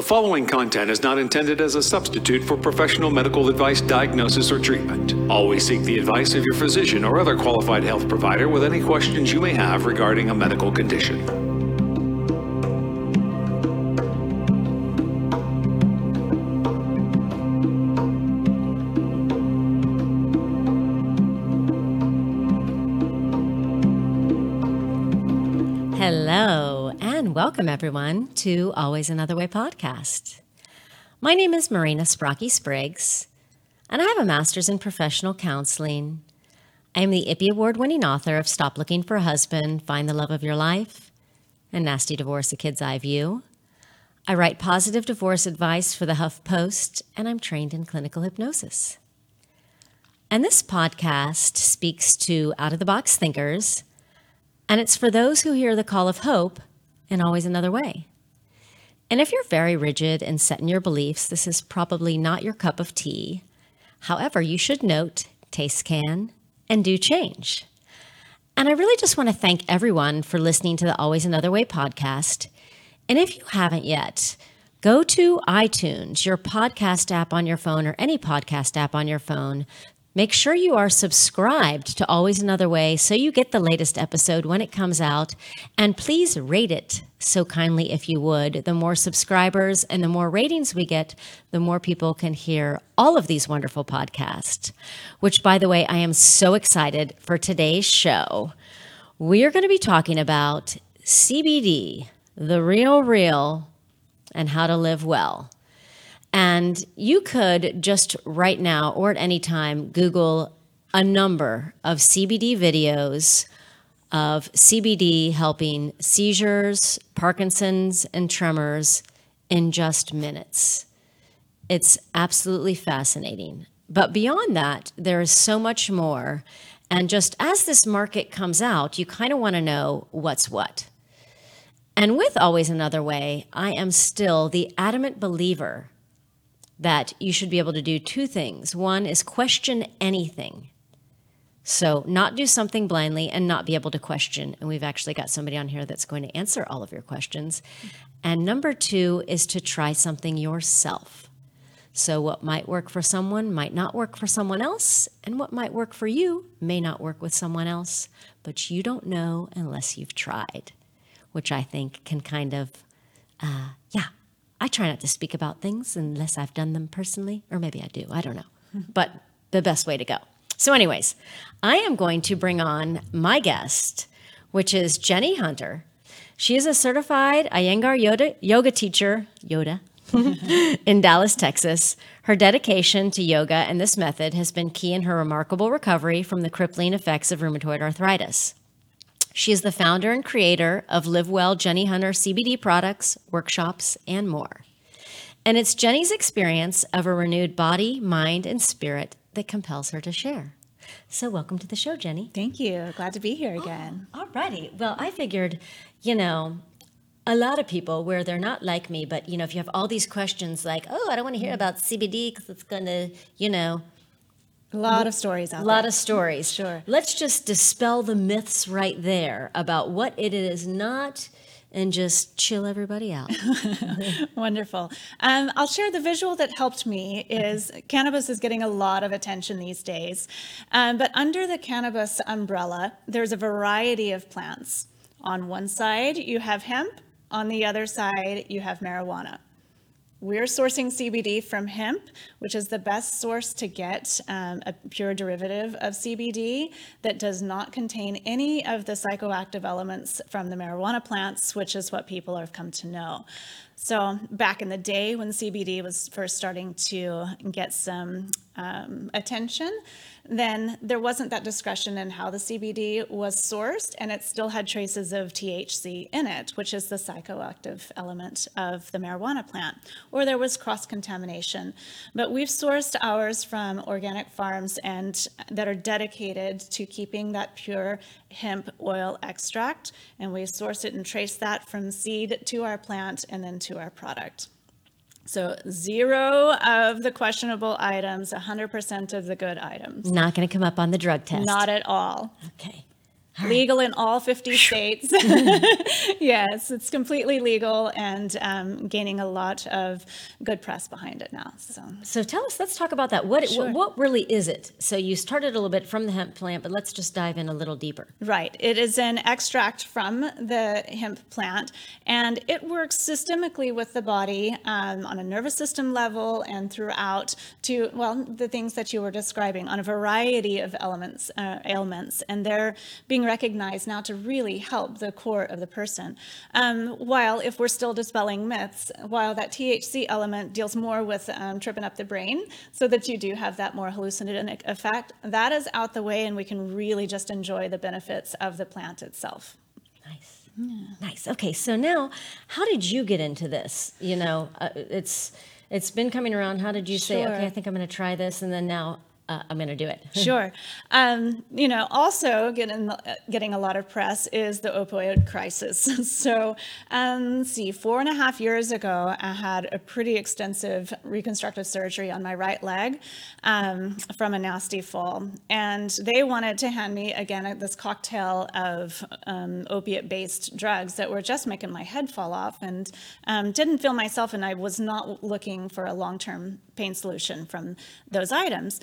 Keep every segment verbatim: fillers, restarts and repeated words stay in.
The following content is not intended as a substitute for professional medical advice, diagnosis, or treatment. Always seek the advice of your physician or other qualified health provider with any questions you may have regarding a medical condition. Welcome, everyone, to Always Another Way Podcast. My name is Marina Sprocky Spriggs, and I have a master's in professional counseling. I am the I P P Y award-winning author of Stop Looking for a Husband, Find the Love of Your Life, and Nasty Divorce a Kid's Eye View. I write positive divorce advice for the Huff Post, and I'm trained in clinical hypnosis. And this podcast speaks to out-of-the-box thinkers, and it's for those who hear the call of hope and always another way. And if you're very rigid and set in your beliefs, this is probably not your cup of tea. However, you should note, tastes can and do change. And I really just want to thank everyone for listening to the Always Another Way podcast. And if you haven't yet, go to iTunes, your podcast app on your phone, or any podcast app on your phone. Make sure you are subscribed to Always Another Way so you get the latest episode when it comes out. And please rate it so kindly if you would. The more subscribers and the more ratings we get, the more people can hear all of these wonderful podcasts. Which, by the way, I am so excited for today's show. We are going to be talking about C B D, the real real, and how to live well. And you could just right now or at any time Google a number of C B D videos of C B D helping seizures, Parkinson's, and tremors in just minutes. It's absolutely fascinating. But beyond that, there is so much more. And just as this market comes out, you kind of want to know what's what. And with Always Another Way, I am still the adamant believer that you should be able to do two things. One is question anything. So not do something blindly and not be able to question. And we've actually got somebody on here that's going to answer all of your questions. And number two is to try something yourself. So what might work for someone might not work for someone else. And what might work for you may not work with someone else. But you don't know unless you've tried, which I think can kind of, uh, yeah. I try not to speak about things unless I've done them personally, or maybe I do, I don't know, but the best way to go. So anyways, I am going to bring on my guest, which is Jenny Hunter. She is a certified Iyengar Yoda, yoga teacher, Yoda, in Dallas, Texas. Her dedication to yoga and this method has been key in her remarkable recovery from the crippling effects of rheumatoid arthritis. She is the founder and creator of Live Well Jenny Hunter C B D products, workshops, and more. And it's Jenny's experience of a renewed body, mind, and spirit that compels her to share. So welcome to the show, Jenny. Thank you. Glad to be here again. Oh, all righty. Well, I figured, you know, a lot of people where they're not like me, but, you know, if you have all these questions like, oh, I don't want to hear about C B D because it's going to, you know, A lot of stories out there. A lot of stories. Sure. Let's just dispel the myths right there about what it is not and just chill everybody out. Wonderful. Um, I'll share the visual that helped me is cannabis is getting a lot of attention these days. Um, but under the cannabis umbrella, there's a variety of plants. On one side, you have hemp. On the other side, you have marijuana. We're sourcing C B D from hemp, which is the best source to get um, a pure derivative of C B D that does not contain any of the psychoactive elements from the marijuana plants, which is what people have come to know. So back in the day when C B D was first starting to get some um, attention, then there wasn't that discretion in how the C B D was sourced, and it still had traces of T H C in it, which is the psychoactive element of the marijuana plant, or there was cross-contamination. But we've sourced ours from organic farms and that are dedicated to keeping that pure hemp oil extract, and we source it and trace that from seed to our plant and then to our product. So zero of the questionable items, one hundred percent of the good items. Not going to come up on the drug test. Not at all. Okay. legal in all fifty states. Yes, it's completely legal and um, gaining a lot of good press behind it now. So, so tell us, let's talk about that. What, sure. what what really is it? So you started a little bit from the hemp plant, but let's just dive in a little deeper. Right. It is an extract from the hemp plant, and it works systemically with the body um, on a nervous system level and throughout to, well, the things that you were describing on a variety of elements, uh, ailments, and they're being recognized now to really help the core of the person. Um, while if we're still dispelling myths, while that T H C element deals more with um, tripping up the brain so that you do have that more hallucinogenic effect, that is out the way and we can really just enjoy the benefits of the plant itself. Nice. Yeah. Nice. Okay. So now how did you get into this? You know, uh, it's, it's been coming around. How did you sure. say, okay, I think I'm going to try this. And then now Uh, I'm going to do it. Sure. Um, you know, also getting, getting a lot of press is the opioid crisis. So um, let's see, four and a half years ago, I had a pretty extensive reconstructive surgery on my right leg um, from a nasty fall. And they wanted to hand me, again, this cocktail of um, opiate-based drugs that were just making my head fall off, and um, didn't feel myself, and I was not looking for a long-term pain solution from those items.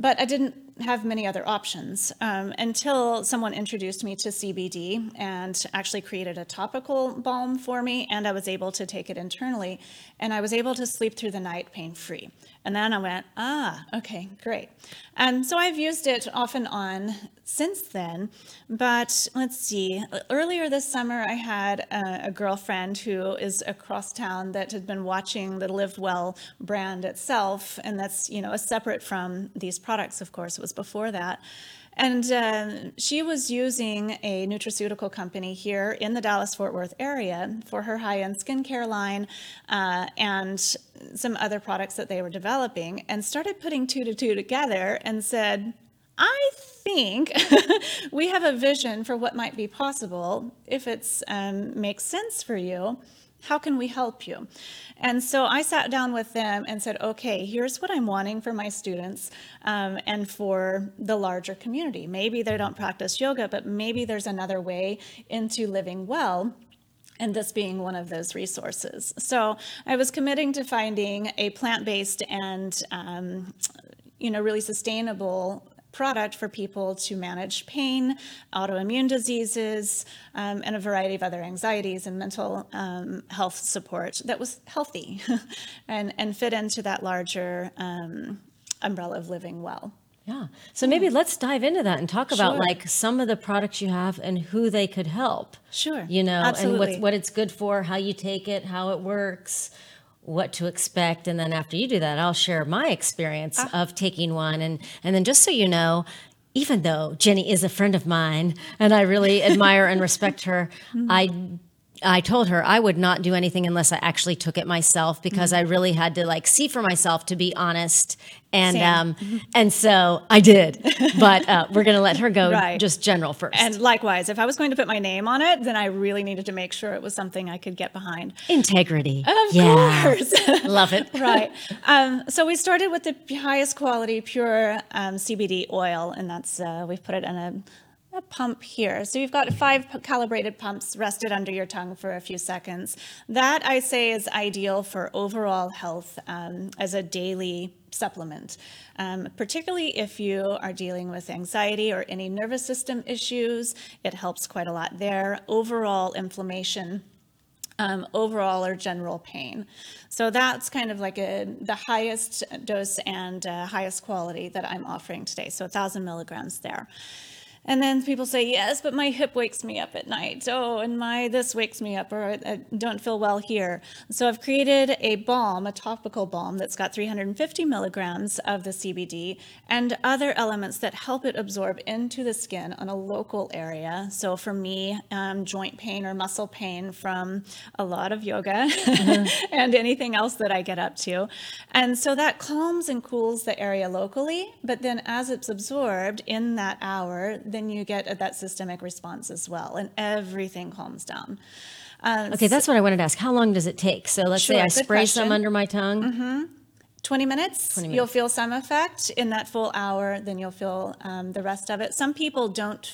But I didn't have many other options um, until someone introduced me to C B D and actually created a topical balm for me, and I was able to take it internally, and I was able to sleep through the night pain-free. And then I went, ah, okay, great. And so I've used it off and on since then, but let's see, earlier this summer I had a, a girlfriend who is across town that had been watching the Live Well brand itself, and that's, you know, separate from these products, of course, was before that. And uh, she was using a nutraceutical company here in the Dallas-Fort Worth area for her high-end skincare line uh, and some other products that they were developing, and started putting two to two together and said, I think we have a vision for what might be possible if it's um, makes sense for you. How can we help you? And so I sat down with them and said, okay, here's what I'm wanting for my students um, and for the larger community. Maybe they don't practice yoga, but maybe there's another way into living well, and this being one of those resources. So I was committing to finding a plant-based and um, you know, really sustainable product for people to manage pain, autoimmune diseases, um, and a variety of other anxieties and mental um, health support that was healthy and, and fit into that larger um, umbrella of living well. Yeah. So maybe let's dive into that and talk about sure. like some of the products you have and who they could help. Sure. You know, absolutely. And what, what it's good for, how you take it, how it works, what to expect. And then after you do that, I'll share my experience uh, of taking one. And, and then just so you know, even though Jenny is a friend of mine and I really admire and respect her, mm-hmm. I I told her I would not do anything unless I actually took it myself, because mm-hmm. I really had to like see for myself, to be honest. And Same. um mm-hmm. and so I did. But uh, we're going to let her go right. just general first. And likewise, if I was going to put my name on it, then I really needed to make sure it was something I could get behind. Integrity. Of yeah. course. Love it. Right. Um, so we started with the highest quality pure um, C B D oil, and that's uh, we've put it in a A pump here. So you've got five calibrated pumps rested under your tongue for a few seconds. That I say is ideal for overall health um, as a daily supplement, um, particularly if you are dealing with anxiety or any nervous system issues. It helps quite a lot there. Overall inflammation, um, overall or general pain. So that's kind of like a, the highest dose and uh, highest quality that I'm offering today. So a thousand milligrams there. And then people say, yes, but my hip wakes me up at night. Oh, and my this wakes me up, or I don't feel well here. So I've created a balm, a topical balm, that's got three hundred fifty milligrams of the C B D and other elements that help it absorb into the skin on a local area. So for me, um, joint pain or muscle pain from a lot of yoga mm-hmm. and anything else that I get up to. And so that calms and cools the area locally, but then as it's absorbed in that hour, then you get that systemic response as well, and everything calms down. Uh, okay, that's what I wanted to ask. How long does it take? So let's sure, say I spray question. some under my tongue. Mm-hmm. twenty minutes, twenty minutes, you'll feel some effect in that full hour, then you'll feel um, the rest of it. Some people don't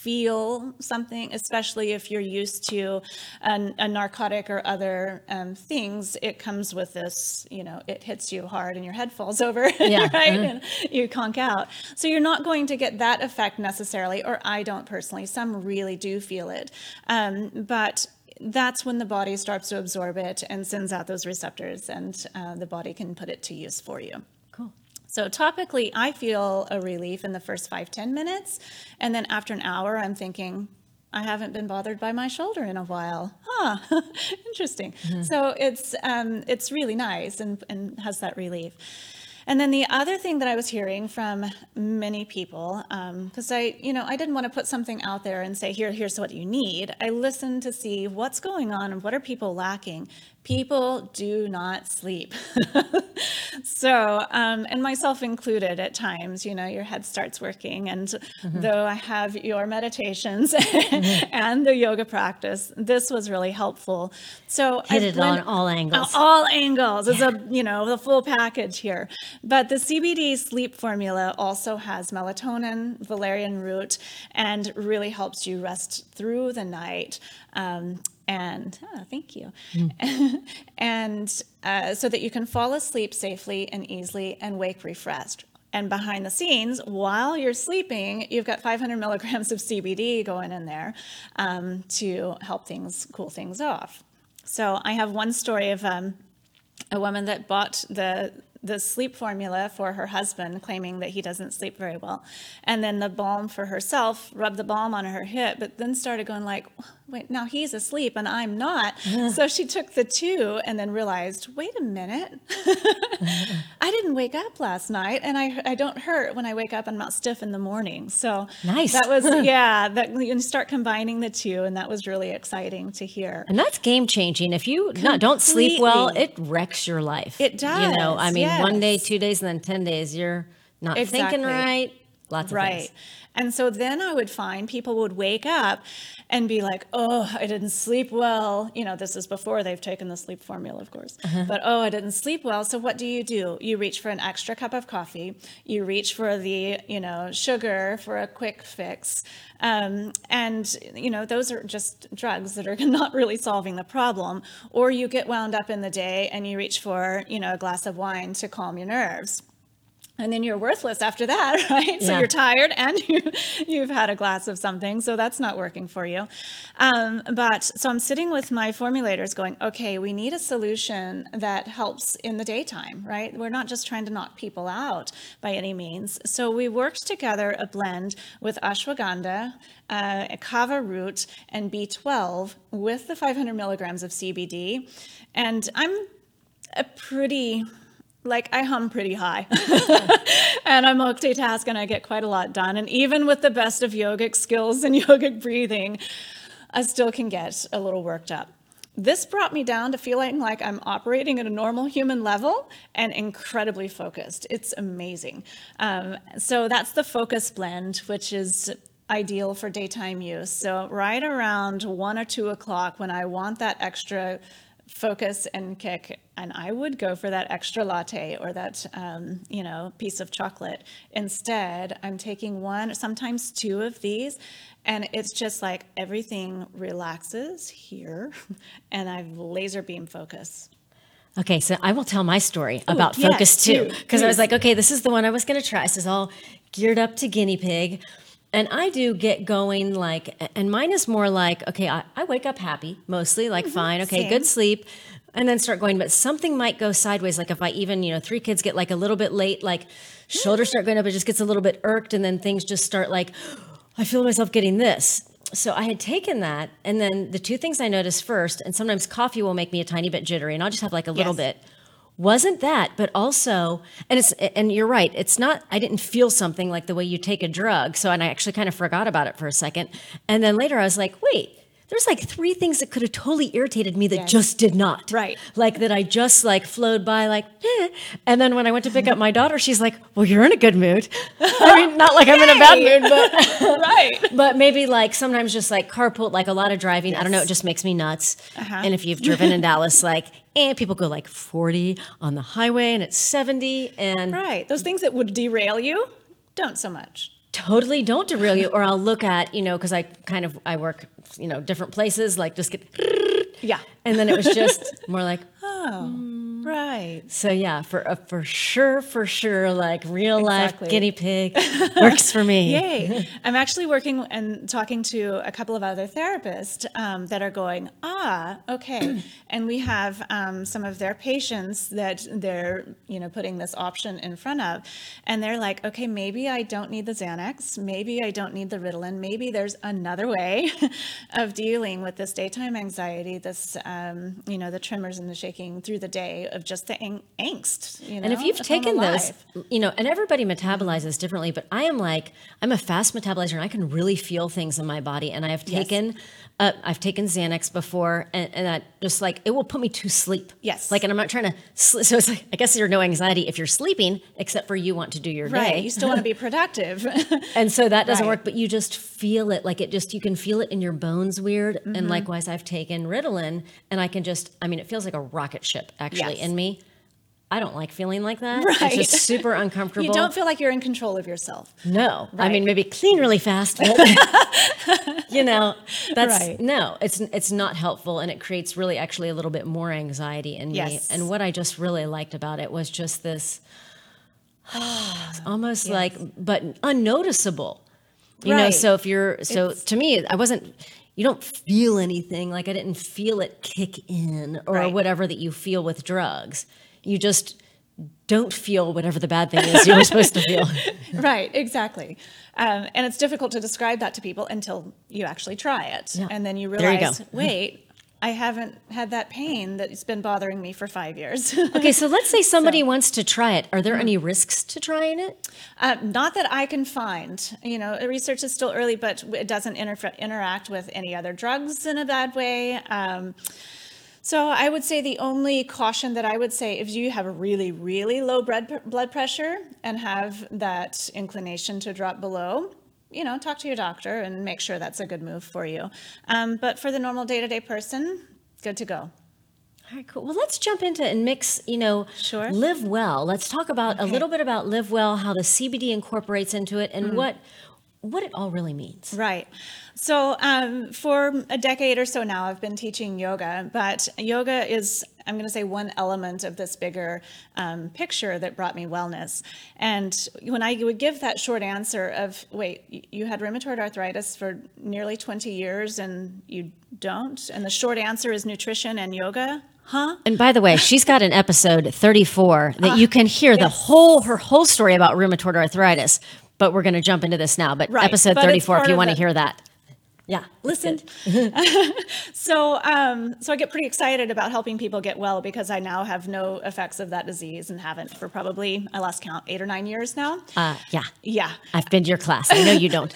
feel something, especially if you're used to an, a narcotic or other um, things, it comes with this, you know, it hits you hard and your head falls over, yeah. right? Mm-hmm. And you conk out. So you're not going to get that effect necessarily, or I don't personally. Some really do feel it. Um, but that's when the body starts to absorb it and sends out those receptors, and uh, the body can put it to use for you. Cool. So topically, I feel a relief in the first five, ten minutes. And then after an hour, I'm thinking, I haven't been bothered by my shoulder in a while. Huh, interesting. Mm-hmm. So it's um, it's really nice and, and has that relief. And then the other thing that I was hearing from many people, because um, I, you know, I didn't want to put something out there and say, here, here's what you need. I listened to see what's going on and what are people lacking. People do not sleep. So, um, and myself included at times, you know, your head starts working. And mm-hmm. though I have your meditations mm-hmm. and the yoga practice, this was really helpful. So Hit I it went, on all angles. On all angles. It's yeah. a, you know, the full package here. But the C B D sleep formula also has melatonin, valerian root, and really helps you rest through the night. Um, and oh, thank you. Mm. and uh, so that you can fall asleep safely and easily and wake refreshed. And behind the scenes, while you're sleeping, you've got five hundred milligrams of C B D going in there um, to help things, cool things off. So I have one story of um, a woman that bought the the sleep formula for her husband, claiming that he doesn't sleep very well. And then the balm for herself, rubbed the balm on her hip, but then started going like, wait, now he's asleep and I'm not. So she took the two and then realized, wait a minute, I didn't wake up last night, and I I don't hurt when I wake up. I'm not stiff in the morning. So nice. That was, yeah, that you start combining the two, and that was really exciting to hear. And that's game changing. If you not, don't sleep well, it wrecks your life. It does. You know, I mean, yeah. Yes. One day, two days, and then ten days, you're not exactly. thinking right. Lots of right. things. And so then I would find people would wake up and be like, oh, I didn't sleep well. You know, this is before they've taken the sleep formula, of course. Uh-huh. But, oh, I didn't sleep well. So what do you do? You reach for an extra cup of coffee. You reach for the, you know, sugar for a quick fix. Um, and, you know, those are just drugs that are not really solving the problem. Or you get wound up in the day and you reach for, you know, a glass of wine to calm your nerves. And then you're worthless after that, right? Yeah. So you're tired and you, you've had a glass of something. So that's not working for you. Um, but so I'm sitting with my formulators going, okay, we need a solution that helps in the daytime, right? We're not just trying to knock people out by any means. So we worked together a blend with ashwagandha, uh, kava root, and B twelve with the five hundred milligrams of C B D. And I'm a pretty... Like I hum pretty high and I multitask and I get quite a lot done. And even with the best of yogic skills and yogic breathing, I still can get a little worked up. This brought me down to feeling like I'm operating at a normal human level and incredibly focused. It's amazing. Um, so that's the focus blend, which is ideal for daytime use. So right around one or two o'clock when I want that extra focus and kick, and I would go for that extra latte or that um, you know, piece of chocolate. Instead, I'm taking one, sometimes two of these, and it's just like everything relaxes here, and I've laser beam focus. Okay, so I will tell my story Ooh, about yes, focus too, because I was like, okay, this is the one I was going to try. So it's all geared up to guinea pig. And I do get going like, and mine is more like, okay, I, I wake up happy mostly, like mm-hmm, fine, okay, same. Good sleep, and then start going. But something might go sideways. Like if I even, you know, three kids get like a little bit late, like shoulders start going up, it just gets a little bit irked. And then things just start like, I feel myself getting this. So I had taken that. And then the two things I noticed first, and sometimes coffee will make me a tiny bit jittery and I'll just have like a yes. little bit. Wasn't that, but also, and it's, and you're right. It's not, I didn't feel something like the way you take a drug. So, and I actually kind of forgot about it for a second. And then later I was like, wait, there's like three things that could have totally irritated me that yes. just did not. Right. Like that I just like flowed by like, eh. And then when I went to pick up my daughter, she's like, well, you're in a good mood. I mean, not like Yay. I'm in a bad mood, but, right. but maybe like sometimes just like carpool, like a lot of driving. Yes. I don't know. It just makes me nuts. Uh-huh. And if you've driven in Dallas, like, and people go like forty on the highway and it's seventy. And right. Those things that would derail you, don't so much. totally don't derail you, or I'll look at, you know, because I kind of, I work, you know, different places, like just get, yeah. And then it was just more like, oh, mm. right. So yeah, for uh, for sure, for sure, like real exactly. life guinea pig works for me. Yay. I'm actually working and talking to a couple of other therapists um, that are going, ah, okay. And we have um, some of their patients that they're, you know, putting this option in front of, and they're like, okay, maybe I don't need the Xanax. Maybe I don't need the Ritalin. Maybe there's another way of dealing with this daytime anxiety, this, um, you know, the tremors and the shaking through the day of just the ang- angst. You know, and if you've taken those, you know, and everybody metabolizes differently, but I am like, I'm a fast metabolizer and I can really feel things in my body. And I have taken, yes. uh, I've taken Xanax before, and, and I just like, it will put me to sleep. Yes. Like, and I'm not trying to, sl- so it's like, I guess there's no anxiety if you're sleeping, except for you want to do your right. day. Right. You still want to be productive. And so that doesn't right. work, but you just feel it. Like it just, you can feel it in your bones weird. Mm-hmm. And likewise, I've taken Ritalin and I can just, I mean, it feels like a rocket ship actually yes. in me. I don't like feeling like that. Right. It's just super uncomfortable. You don't feel like you're in control of yourself. No. Right. I mean, maybe clean really fast. But you know, that's right. no, it's, it's not helpful. And it creates really actually a little bit more anxiety in yes. me. And what I just really liked about it was just this almost yes. like, but unnoticeable, you right. know? So if you're, so it's, to me, I wasn't, you don't feel anything. Like I didn't feel it kick in or right. whatever that you feel with drugs. You just don't feel whatever the bad thing is you're supposed to feel. Right, exactly. Um, and it's difficult to describe that to people until you actually try it. Yeah. And then you realize, you wait, I haven't had that pain that's been bothering me for five years. Okay, so let's say somebody so, wants to try it. Are there any risks to trying it? Uh, not that I can find. You know, research is still early, but it doesn't interf- interact with any other drugs in a bad way. Um So I would say the only caution that I would say, if you have a really, really low blood pressure and have that inclination to drop below, you know, talk to your doctor and make sure that's a good move for you. Um, but for the normal day-to-day person, good to go. All right, cool. Well, let's jump into and mix, you know, sure. Live Well. Let's talk about okay. a little bit about Live Well, how the C B D incorporates into it, and mm. what what it all really means. Right. So um, for a decade or so now, I've been teaching yoga, but yoga is, I'm going to say, one element of this bigger um, picture that brought me wellness. And when I would give that short answer of, wait, you had rheumatoid arthritis for nearly twenty years and you don't? And the short answer is nutrition and yoga? Huh? And by the way, she's got an episode thirty-four that uh, you can hear yes. the whole, her whole story about rheumatoid arthritis. But we're going to jump into this now. But right. episode but thirty-four, if you want to hear that. Yeah, listen. so um, so I get pretty excited about helping people get well because I now have no effects of that disease and haven't for probably, I lost count, eight or nine years now. Uh, yeah. Yeah. I've been to your class. I know you don't.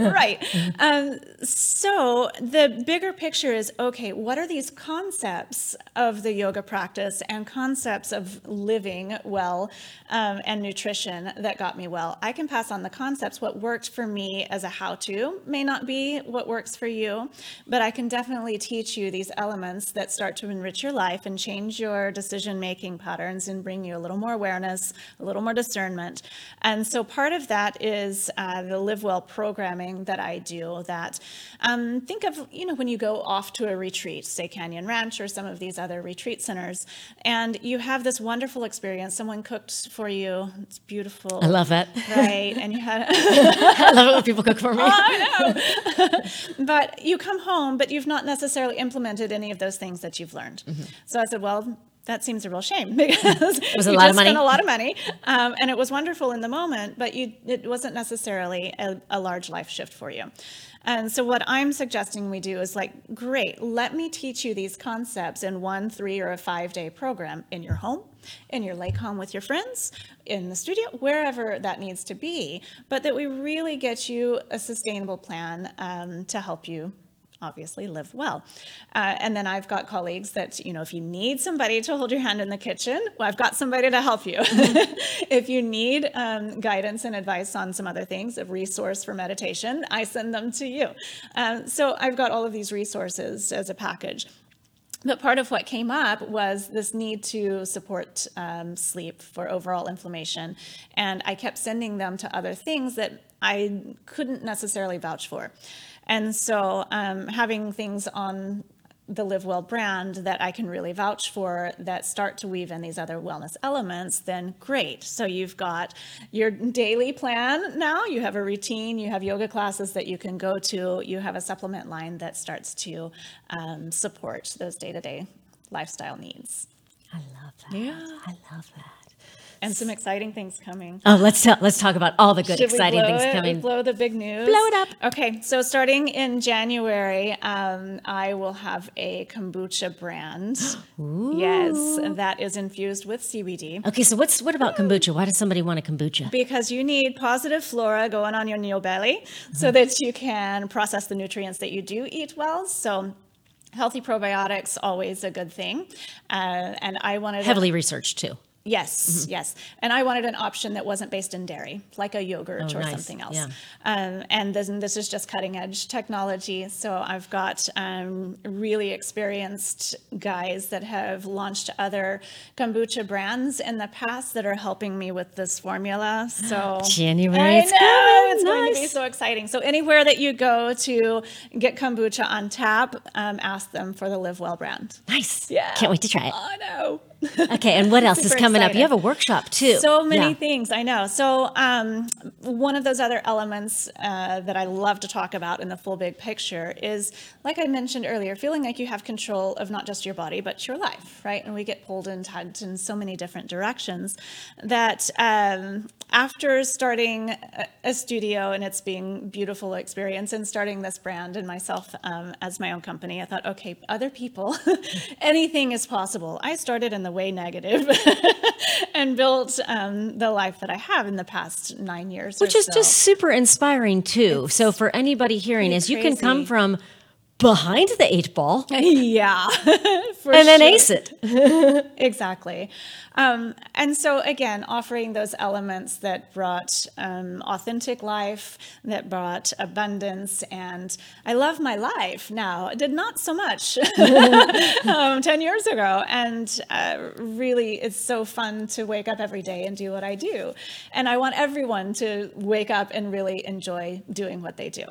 Right. Um, so the bigger picture is, okay, what are these concepts of the yoga practice and concepts of living well um, and nutrition that got me well? I can pass on the concepts. What worked for me as a how-to may not be what works for you, but I can definitely teach you these elements that start to enrich your life and change your decision-making patterns and bring you a little more awareness, a little more discernment. And so part of that is uh, the Live Well programming that I do that um, think of, you know, when you go off to a retreat, say Canyon Ranch or some of these other retreat centers, and you have this wonderful experience. Someone cooked for you. It's beautiful. I love it. Right. And you had I love it when people cook for me. I know. But you come home, but you've not necessarily implemented any of those things that you've learned. Mm-hmm. So I said, well, that seems a real shame because it was a you lot just of money. spent a lot of money, um, and it was wonderful in the moment, but you, it wasn't necessarily a, a large life shift for you. And so what I'm suggesting we do is like, great, let me teach you these concepts in one, three, or a five-day program in your home, in your lake home with your friends, in the studio, wherever that needs to be, but that we really get you a sustainable plan um, to help you obviously live well. Uh, and then I've got colleagues that, you know, if you need somebody to hold your hand in the kitchen, well, I've got somebody to help you. If you need um, guidance and advice on some other things, a resource for meditation, I send them to you. Um, so I've got all of these resources as a package. But part of what came up was this need to support um, sleep for overall inflammation. And I kept sending them to other things that I couldn't necessarily vouch for. And so um, having things on the Live Well brand that I can really vouch for that start to weave in these other wellness elements, then great. So you've got your daily plan now, you have a routine, you have yoga classes that you can go to, you have a supplement line that starts to um, support those day-to-day lifestyle needs. I love that. Yeah. I love that. And some exciting things coming. Oh, let's t- let's talk about all the good, Should exciting things it? coming. Blow the big news. Blow it up. Okay, so starting in January, um, I will have a kombucha brand. Ooh. Yes, and that is infused with C B D. Okay, so what's what about kombucha? Why does somebody want a kombucha? Because you need positive flora going on in your belly, mm-hmm. so that you can process the nutrients that you do eat well. So. Healthy probiotics, always a good thing. Uh, and I wanted... Heavily a, researched too. Yes, mm-hmm. yes. And I wanted an option that wasn't based in dairy, like a yogurt oh, or nice. something else. Yeah. Um, and this, this is just cutting edge technology. So I've got um, really experienced guys that have launched other kombucha brands in the past that are helping me with this formula. So January, I it's know, coming. It's nice. Going to be so exciting. So anywhere that you go to get kombucha on tap, um, after them for the Live Well brand. Nice. Yeah. Can't wait to try it. Oh, no. Okay, and what else is coming excited. up? You have a workshop too. So many yeah. things, I know. So um, one of those other elements uh, that I love to talk about in the full big picture is, like I mentioned earlier, feeling like you have control of not just your body, but your life, right? And we get pulled and tugged in so many different directions that um, after starting a studio and it's being beautiful experience and starting this brand and myself um, as my own company, I thought, okay, other people, anything is possible. I started in the way negative and built um, the life that I have in the past nine years. Which is so. just super inspiring too. It's so for anybody hearing is crazy. You can come from behind the eight ball. Yeah. For and then sure. ace it. Exactly. Um, and so again, offering those elements that brought um, authentic life, that brought abundance, and I love my life now. I did not so much um, ten years ago. And uh, really, it's so fun to wake up every day and do what I do. And I want everyone to wake up and really enjoy doing what they do.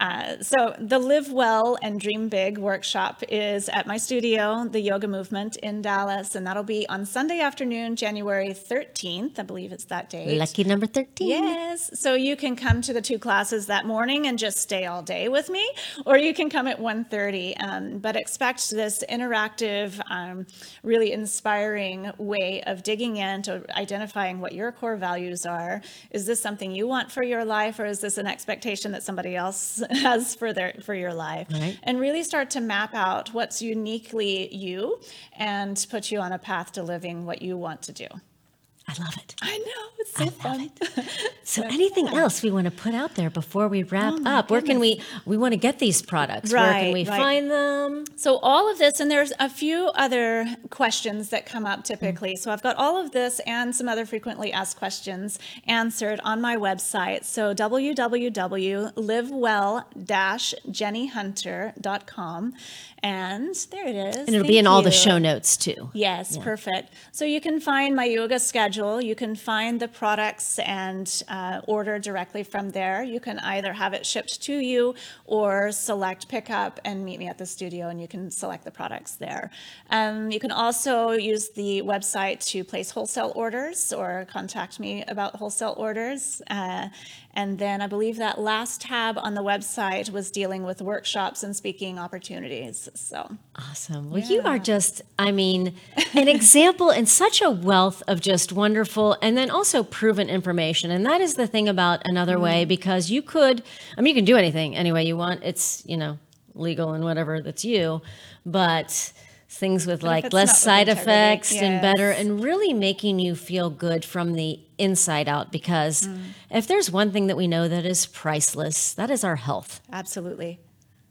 Uh, so the Live Well and Dream Big workshop is at my studio, the Yoga Movement in Dallas, and that'll be on Sunday afternoon, January thirteenth. I believe it's that day. Lucky number thirteen. Yes. So you can come to the two classes that morning and just stay all day with me, or you can come at one thirty. Um, but expect this interactive, um, really inspiring way of digging into identifying what your core values are. Is this something you want for your life, or is this an expectation that somebody else has for their for your life? Right. And really start to map out what's uniquely you and put you on a path to living what you want to do. I love it. I know. It's so I fun. It. So anything yeah. else we want to put out there before we wrap oh up? Where goodness. can we, we want to get these products. Right, Where can we right. find them? So all of this, and there's a few other questions that come up typically. Mm. So I've got all of this and some other frequently asked questions answered on my website. So w w w dot live well dash jenny hunter dot com. And there it is. And it'll Thank be in you. all the show notes too. Yes, yeah. perfect. So you can find my yoga schedule. You can find the products and uh, order directly from there. You can either have it shipped to you or select pickup and meet me at the studio, and you can select the products there. Um, you can also use the website to place wholesale orders or contact me about wholesale orders. Uh, and then I believe that last tab on the website was dealing with workshops and speaking opportunities. So awesome. Well, yeah. you are just, I mean, an example and such a wealth of just wonderful and then also proven information. And that is the thing about Another mm-hmm. Way, because you could, I mean, you can do anything any way you want. It's, you know, legal and whatever, that's you, but things with but like less side effects yes. and better and really making you feel good from the inside out, because mm. if there's one thing that we know that is priceless, that is our health. Absolutely.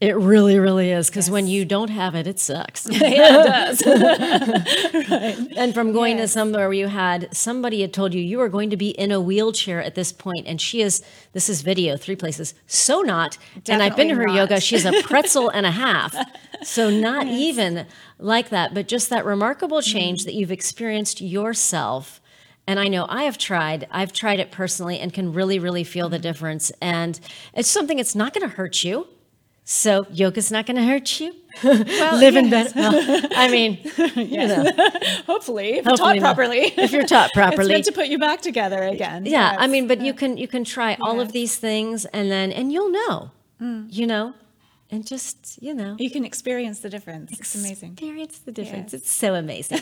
It really, really is. Because yes. when you don't have it, it sucks. Yeah, it does. Right. And from going yes. to somewhere where you had, somebody had told you, you are going to be in a wheelchair at this point. And she is, this is video, three places. So not. Definitely and I've been to her not. yoga. She's a pretzel and a half. So not yes. even like that. But just that remarkable change mm. that you've experienced yourself. And I know I have tried, I've tried it personally and can really, really feel the difference. And it's something that's not going to hurt you. So yoga's not going to hurt you. Well, Living yes. better. Well, I mean, you know. Hopefully, if Hopefully you're taught not. properly. If you're taught properly. It's meant to put you back together again. Yeah, yes. I mean, but you can you can try yeah. all of these things, and then and you'll know, mm. you know, and just you know, you can experience the difference. It's amazing. Experience the difference. Yes. It's so amazing.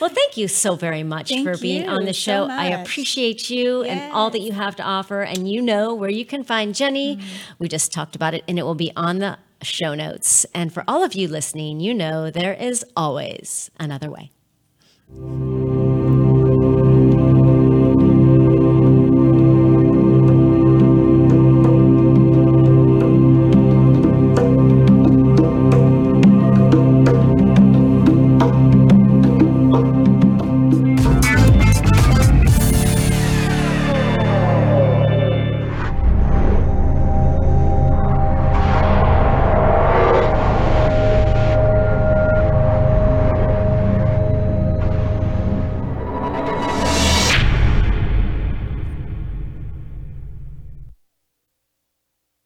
Well, thank you so very much thank for being on the show. So I appreciate you yes. and all that you have to offer, and you know where you can find Jenny. Mm. We just talked about it, and it will be on the show notes. And for all of you listening, you know there is always another way.